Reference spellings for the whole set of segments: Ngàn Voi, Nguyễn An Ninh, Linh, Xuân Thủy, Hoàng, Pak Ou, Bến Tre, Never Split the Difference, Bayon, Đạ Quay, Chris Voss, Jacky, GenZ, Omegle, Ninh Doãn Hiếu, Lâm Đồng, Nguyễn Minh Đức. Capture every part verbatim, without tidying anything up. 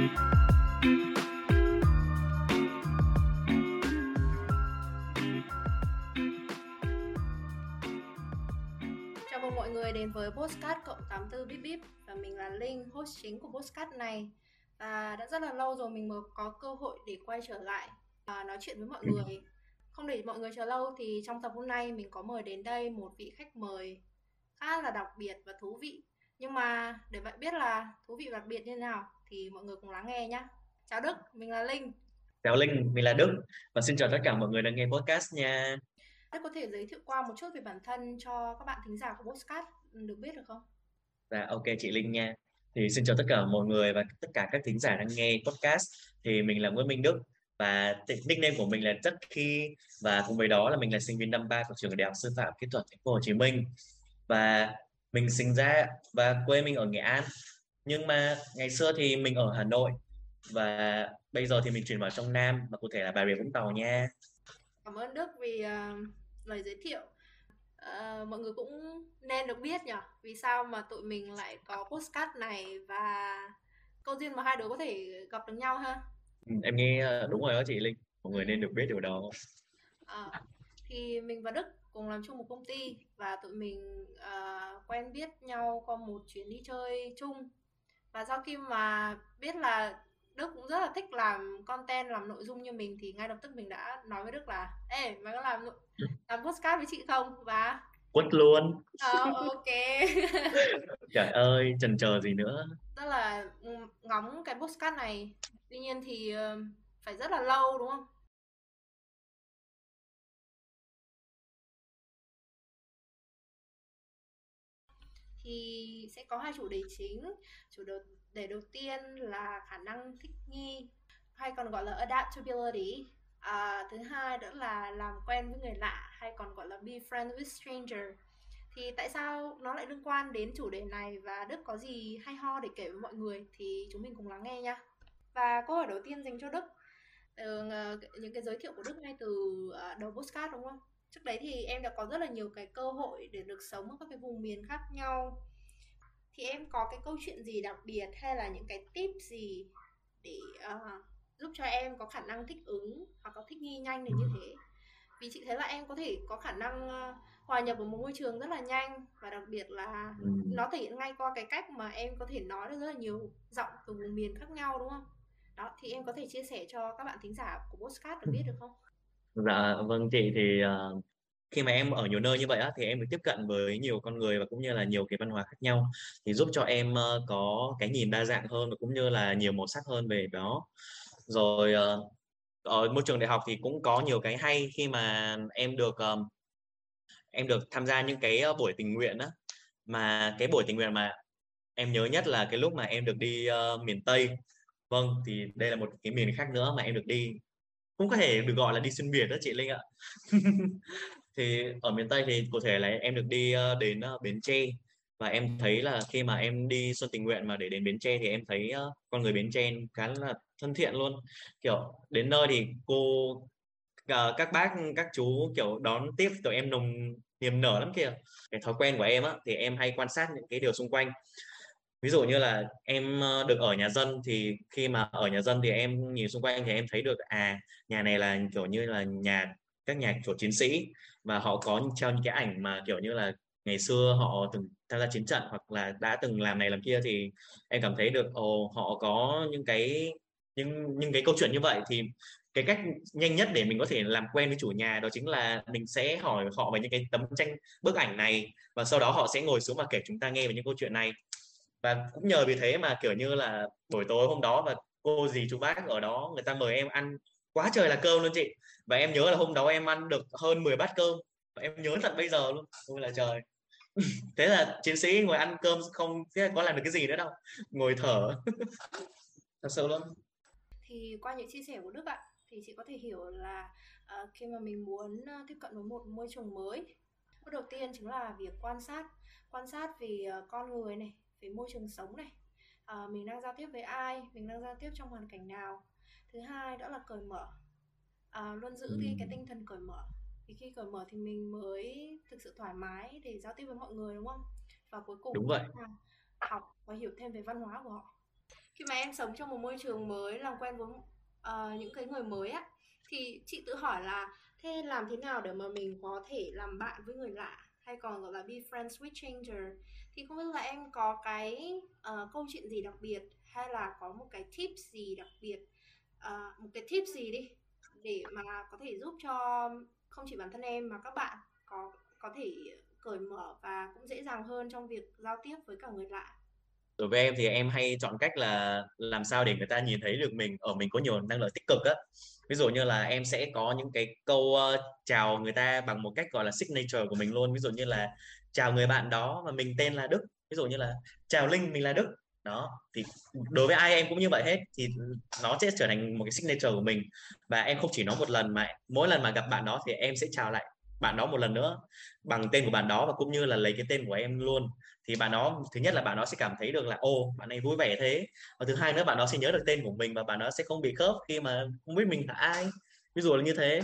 Chào mừng mọi người đến với Podcast cộng tám mươi tư Bip Bip. Và mình là Linh, host chính của Podcast này. Và đã rất là lâu rồi mình mới có cơ hội để quay trở lại và nói chuyện với mọi người. Không để mọi người chờ lâu thì trong tập hôm nay mình có mời đến đây một vị khách mời khá là đặc biệt và thú vị. Nhưng mà để bạn biết là thú vị và đặc biệt như thế nào thì mọi người cùng lắng nghe nhé. Chào Đức, mình là Linh. Chào Linh, mình là Đức. Và xin chào tất cả mọi người đang nghe podcast nha. Đức có thể giới thiệu qua một chút về bản thân cho các bạn thính giả của podcast được biết được không? Dạ, ok chị Linh nha. Thì xin chào tất cả mọi người và tất cả các thính giả đang nghe podcast. Thì mình là Nguyễn Minh Đức. Và nickname của mình là Jacky. Và cùng với đó là mình là sinh viên năm ba của trường Đại học Sư phạm Kỹ thuật Thành phố Hồ Chí Minh. Và mình sinh ra và quê mình ở Nghệ An. Nhưng mà ngày xưa thì mình ở Hà Nội. Và bây giờ thì mình chuyển vào trong Nam, và cụ thể là Bà Rịa Vũng Tàu nha. Cảm ơn Đức vì uh, lời giới thiệu. uh, Mọi người cũng nên được biết nhỉ, vì sao mà tụi mình lại có podcast này và câu duyên mà hai đứa có thể gặp được nhau ha. Ừ, em nghe đúng rồi đó chị Linh. Mọi người nên được biết điều đó. À, thì mình và Đức cùng làm chung một công ty và tụi mình uh, quen biết nhau qua một chuyến đi chơi chung. Và sau khi mà biết là Đức cũng rất là thích làm content, làm nội dung như mình thì ngay lập tức mình đã nói với Đức là ê, mày có làm làm podcast với chị không? Và quất luôn. Ờ, ok. Trời ơi, chần chờ gì nữa. Tức là ngóng cái podcast này. Tuy nhiên thì phải rất là lâu đúng không? Thì sẽ có hai chủ đề chính. Chủ đề để đầu tiên là khả năng thích nghi, hay còn gọi là adaptability. À, thứ hai nữa là làm quen với người lạ, hay còn gọi là be friends with stranger. Thì tại sao nó lại liên quan đến chủ đề này và Đức có gì hay ho để kể với mọi người thì chúng mình cùng lắng nghe nha. Và câu hỏi đầu tiên dành cho Đức. Từ những cái giới thiệu của Đức ngay từ đầu podcast đúng không? Trước đấy thì em đã có rất là nhiều cái cơ hội để được sống ở các cái vùng miền khác nhau. Thì em có cái câu chuyện gì đặc biệt hay là những cái tip gì để uh, giúp cho em có khả năng thích ứng hoặc có thích nghi nhanh đến như thế? Vì chị thấy là em có thể có khả năng uh, hòa nhập vào một môi trường rất là nhanh. Và đặc biệt là ừ. nó thể hiện ngay qua cái cách mà em có thể nói được rất là nhiều giọng từ vùng miền khác nhau đúng không? Đó, thì em có thể chia sẻ cho các bạn thính giả của podcast được biết được không? Dạ, vâng chị, thì uh, khi mà em ở nhiều nơi như vậy á, thì em được tiếp cận với nhiều con người và cũng như là nhiều cái văn hóa khác nhau, thì giúp cho em uh, có cái nhìn đa dạng hơn và cũng như là nhiều màu sắc hơn về đó. Rồi uh, ở môi trường đại học thì cũng có nhiều cái hay khi mà em được uh, em được tham gia những cái buổi tình nguyện á. Mà cái buổi tình nguyện mà em nhớ nhất là cái lúc mà em được đi uh, miền Tây. Vâng, thì đây là một cái miền khác nữa mà em được đi, cũng có thể được gọi là đi xuyên Việt đó chị Linh ạ. Thì ở miền Tây thì cụ thể là em được đi đến Bến Tre. Và em thấy là khi mà em đi xuân tình nguyện mà để đến Bến Tre thì em thấy con người Bến Tre khá là thân thiện luôn. Kiểu đến nơi thì cô, các bác, các chú kiểu đón tiếp tụi em nồng niềm nở lắm kìa. Cái thói quen của em á, thì em hay quan sát những cái điều xung quanh. Ví dụ như là em được ở nhà dân, thì khi mà ở nhà dân thì em nhìn xung quanh thì em thấy được à, nhà này là kiểu như là nhà các nhà của chiến sĩ, và họ có treo những cái ảnh mà kiểu như là ngày xưa họ từng tham gia chiến trận hoặc là đã từng làm này làm kia. Thì em cảm thấy được ồ, họ có những cái những những cái câu chuyện như vậy. Thì cái cách nhanh nhất để mình có thể làm quen với chủ nhà đó chính là mình sẽ hỏi họ về những cái tấm tranh bức ảnh này, và sau đó họ sẽ ngồi xuống và kể chúng ta nghe về những câu chuyện này. Và cũng nhờ vì thế mà kiểu như là buổi tối hôm đó và cô dì chú bác ở đó, người ta mời em ăn quá trời là cơm luôn chị. Và em nhớ là hôm đó em ăn được hơn mười bát cơm. Và em nhớ tận bây giờ luôn. Ôi là trời. Thế là chiến sĩ ngồi ăn cơm không có làm được cái gì nữa đâu. Ngồi thở. Thật sự luôn. Thì qua những chia sẻ của Đức ạ, thì chị có thể hiểu là uh, khi mà mình muốn tiếp cận với một môi trường mới, bước đầu tiên chính là việc quan sát. Quan sát về uh, con người này, về môi trường sống này, à, mình đang giao tiếp với ai, mình đang giao tiếp trong hoàn cảnh nào. Thứ hai đó là cởi mở, à, luôn giữ cái, cái tinh thần cởi mở. Thì khi cởi mở thì mình mới thực sự thoải mái để giao tiếp với mọi người đúng không? Và cuối cùng đúng vậy, là học và hiểu thêm về văn hóa của họ. Khi mà em sống trong một môi trường mới, làm quen với uh, những cái người mới á, thì chị tự hỏi là thế làm thế nào để mà mình có thể làm bạn với người lạ, hay còn gọi là be friends with stranger. Thì không biết là em có cái uh, câu chuyện gì đặc biệt, hay là có một cái tip gì đặc biệt, uh, một cái tip gì đi, để mà có thể giúp cho không chỉ bản thân em mà các bạn có có thể cởi mở và cũng dễ dàng hơn trong việc giao tiếp với cả người lạ. Đối với em thì em hay chọn cách là làm sao để người ta nhìn thấy được mình, ở mình có nhiều năng lượng tích cực á. Ví dụ như là em sẽ có những cái câu uh, chào người ta bằng một cách gọi là signature của mình luôn. Ví dụ như là chào người bạn đó mà mình tên là Đức. Ví dụ như là chào Linh, mình là Đức. Đó, thì đối với ai em cũng như vậy hết, thì nó sẽ trở thành một cái signature của mình. Và em không chỉ nói một lần, mà mỗi lần mà gặp bạn đó thì em sẽ chào lại bạn đó một lần nữa bằng tên của bạn đó, và cũng như là lấy cái tên của em luôn. Thì bạn đó, thứ nhất là bạn đó sẽ cảm thấy được là ô, bạn này vui vẻ thế, và thứ hai nữa bạn đó sẽ nhớ được tên của mình, và bạn đó sẽ không bị khớp khi mà không biết mình là ai, ví dụ là như thế.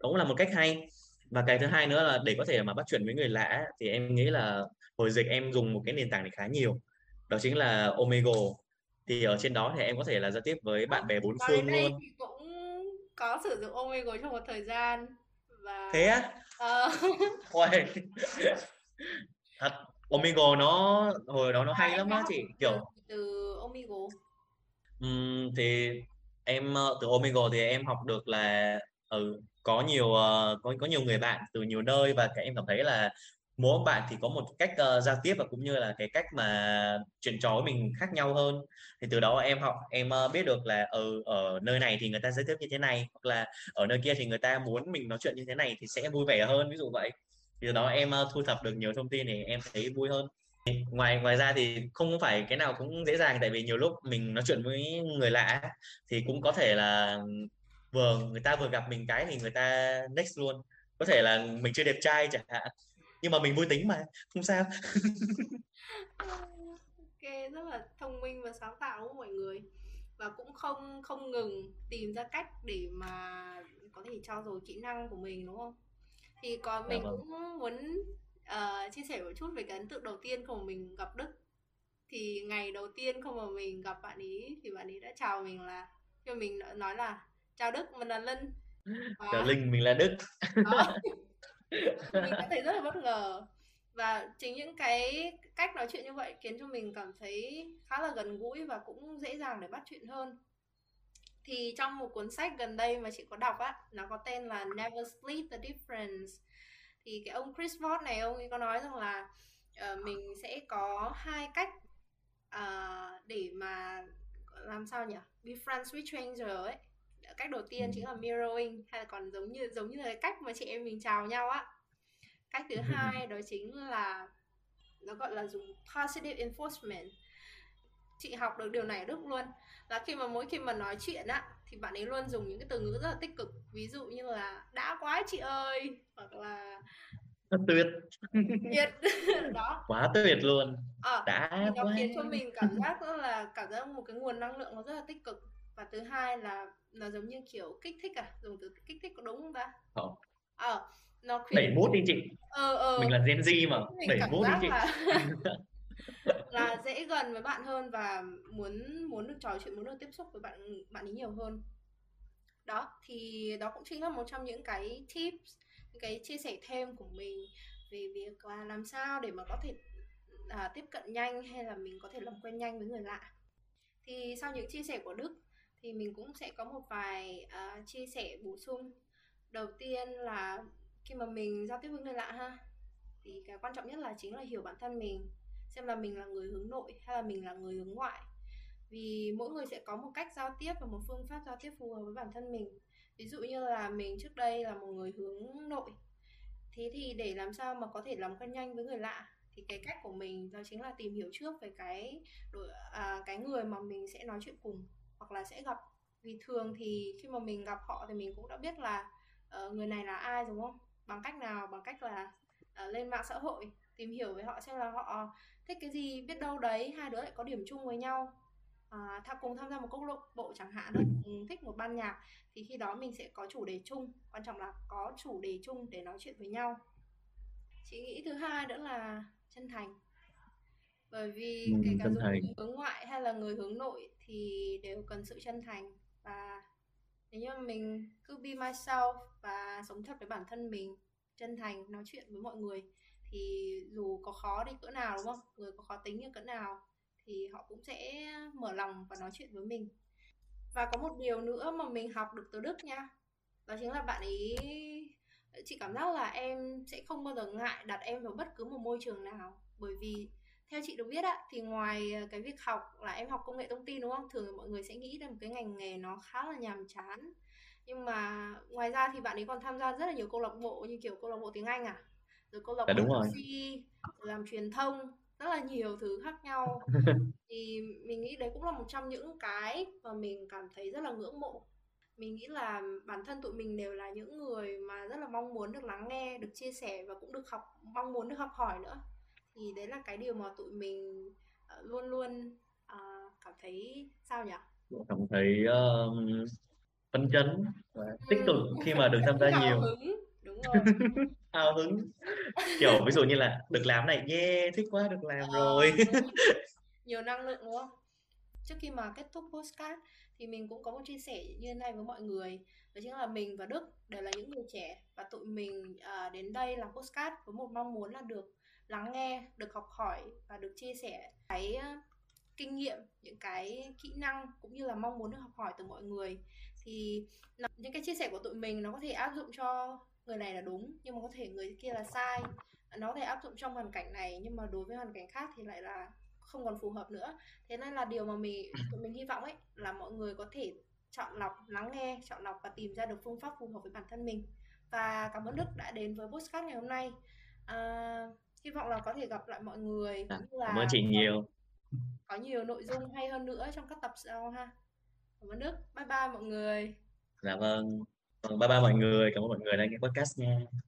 Đó cũng là một cách hay. Và cái thứ hai nữa là để có thể mà bắt chuyện với người lạ thì em nghĩ là hồi dịch em dùng một cái nền tảng này khá nhiều, đó chính là Omegle. Thì ở trên đó thì em có thể là giao tiếp với bạn bè bốn phương luôn. Thì cũng có sử dụng Omegle trong một thời gian. Và... thế á? Ờ. Thật, Omegle nó hồi đó nó hay lắm á chị, kiểu từ Omegle. Uhm, thì em từ Omegle thì em học được là ừ, có nhiều có có nhiều người bạn từ nhiều nơi, và các em cảm thấy là mỗi bạn thì có một cách uh, giao tiếp và cũng như là cái cách mà chuyện trò với mình khác nhau hơn. Thì từ đó em học, em uh, biết được là ở ừ, ở nơi này thì người ta giao tiếp như thế này, hoặc là ở nơi kia thì người ta muốn mình nói chuyện như thế này thì sẽ vui vẻ hơn, ví dụ vậy. Thì từ đó em uh, thu thập được nhiều thông tin thì em thấy vui hơn. Ngoài ngoài ra thì không phải cái nào cũng dễ dàng, tại vì nhiều lúc mình nói chuyện với người lạ thì cũng có thể là vừa người ta vừa gặp mình cái thì người ta next luôn. Có thể là mình chưa đẹp trai chẳng hạn, nhưng mà mình vui tính mà, không sao. Ok, rất là thông minh và sáng tạo của mọi người. Và cũng không không ngừng tìm ra cách để mà có thể trau dồi kỹ năng của mình, đúng không? Thì còn mình cũng muốn uh, chia sẻ một chút về cái ấn tượng đầu tiên của mình gặp Đức. Thì ngày đầu tiên khi mà mình gặp bạn ấy thì bạn ấy đã chào mình là, cho mình nói là chào Đức, mình là Linh. Và... chào Linh, mình là Đức. Mình đã thấy rất là bất ngờ. Và chính những cái cách nói chuyện như vậy khiến cho mình cảm thấy khá là gần gũi và cũng dễ dàng để bắt chuyện hơn. Thì trong một cuốn sách gần đây mà chị có đọc á, nó có tên là Never Split the Difference. Thì cái ông Chris Voss này, ông ấy có nói rằng là uh, mình sẽ có hai cách uh, để mà làm sao nhỉ? Be friends with stranger ấy. Cách đầu tiên chính là mirroring, hay là còn giống như giống như cái cách mà chị em mình chào nhau á. Cách thứ hai đó chính là nó gọi là dùng positive reinforcement. Chị học được điều này ở Đức luôn, là khi mà mỗi khi mà nói chuyện á thì bạn ấy luôn dùng những cái từ ngữ rất là tích cực, ví dụ như là đã quá chị ơi, hoặc là tuyệt tuyệt đó, quá tuyệt luôn. À, đã nó quá. Khiến cho mình cảm giác rất là cảm giác một cái nguồn năng lượng nó rất là tích cực. Và thứ hai là nó giống như kiểu kích thích à, dùng từ kích thích có đúng không ta? Không. Ờ, à, nó khuyến... đẩy bút đi chị. Ờ, ờ. Mình là Gen Z mà, mình đẩy bút đi chị. Là... là dễ gần với bạn hơn và muốn muốn được trò chuyện, muốn được tiếp xúc với bạn bạn ấy nhiều hơn. Đó, thì đó cũng chính là một trong những cái tips, những cái chia sẻ thêm của mình về việc là làm sao để mà có thể à, tiếp cận nhanh, hay là mình có thể làm quen nhanh với người lạ. Thì sau những chia sẻ của Đức thì mình cũng sẽ có một vài uh, chia sẻ bổ sung. Đầu tiên là khi mà mình giao tiếp với người lạ ha, thì cái quan trọng nhất là chính là hiểu bản thân mình, xem là mình là người hướng nội hay là mình là người hướng ngoại. Vì mỗi người sẽ có một cách giao tiếp và một phương pháp giao tiếp phù hợp với bản thân mình. Ví dụ như là mình trước đây là một người hướng nội, thế thì để làm sao mà có thể làm quen nhanh với người lạ thì cái cách của mình đó chính là tìm hiểu trước về cái à, cái người mà mình sẽ nói chuyện cùng hoặc là sẽ gặp. Vì thường thì khi mà mình gặp họ thì mình cũng đã biết là uh, người này là ai, đúng không? Bằng cách nào? Bằng cách là uh, lên mạng xã hội tìm hiểu với họ xem là họ thích cái gì, biết đâu đấy hai đứa lại có điểm chung với nhau, uh, tham cùng tham gia một câu lạc bộ chẳng hạn, thích một ban nhạc, thì khi đó mình sẽ có chủ đề chung. Quan trọng là có chủ đề chung để nói chuyện với nhau. Chị nghĩ thứ hai nữa là chân thành. Bởi vì ừ, kể cả dù hướng ngoại hay là người hướng nội thì đều cần sự chân thành. Và nếu như mình cứ be myself và sống thật với bản thân mình, chân thành, nói chuyện với mọi người, thì dù có khó đi cỡ nào, đúng không? Người có khó tính như cỡ nào thì họ cũng sẽ mở lòng và nói chuyện với mình. Và có một điều nữa mà mình học được từ Đức nha, đó chính là bạn ấy, chị cảm giác là em sẽ không bao giờ ngại đặt em vào bất cứ một môi trường nào. Bởi vì theo chị được biết á, thì ngoài cái việc học là em học công nghệ thông tin, đúng không? Thường mọi người sẽ nghĩ đến một cái ngành nghề nó khá là nhàm chán. Nhưng mà ngoài ra thì bạn ấy còn tham gia rất là nhiều câu lạc bộ, như kiểu câu lạc bộ tiếng Anh à, rồi câu lạc bộ taxi, rồi làm truyền thông, rất là nhiều thứ khác nhau. Thì mình nghĩ đấy cũng là một trong những cái mà mình cảm thấy rất là ngưỡng mộ. Mình nghĩ là bản thân tụi mình đều là những người mà rất là mong muốn được lắng nghe, được chia sẻ và cũng được học, mong muốn được học hỏi nữa. Thì đấy là cái điều mà tụi mình luôn luôn uh, cảm thấy sao nhỉ? Cảm thấy uh, phấn chấn và tích cực khi mà được tham gia nhiều. Đúng rồi. Hào hứng. Kiểu ví dụ như là được làm này, yeah, thích quá, được làm ờ, rồi. Nhiều năng lượng đúng không? Trước khi mà kết thúc podcast thì mình cũng có một chia sẻ như thế này với mọi người. Đó chính là mình và Đức đều là những người trẻ, và tụi mình uh, đến đây làm podcast với một mong muốn là được lắng nghe, được học hỏi và được chia sẻ cái kinh nghiệm, những cái kỹ năng cũng như là mong muốn được học hỏi từ mọi người. Thì những cái chia sẻ của tụi mình nó có thể áp dụng cho người này là đúng nhưng mà có thể người kia là sai. Nó có thể áp dụng trong hoàn cảnh này nhưng mà đối với hoàn cảnh khác thì lại là không còn phù hợp nữa. Thế nên là điều mà mình, tụi mình hy vọng ấy là mọi người có thể chọn lọc, lắng nghe, chọn lọc và tìm ra được phương pháp phù hợp với bản thân mình. Và cảm ơn Đức đã đến với podcast ngày hôm nay. À, hy vọng là có thể gặp lại mọi người. Cảm ơn chị nhiều. Có nhiều nội dung hay hơn nữa trong các tập sau ha. Cảm ơn Đức. Bye bye mọi người. Dạ vâng. Bye bye mọi người. Cảm ơn mọi người đã nghe podcast nha.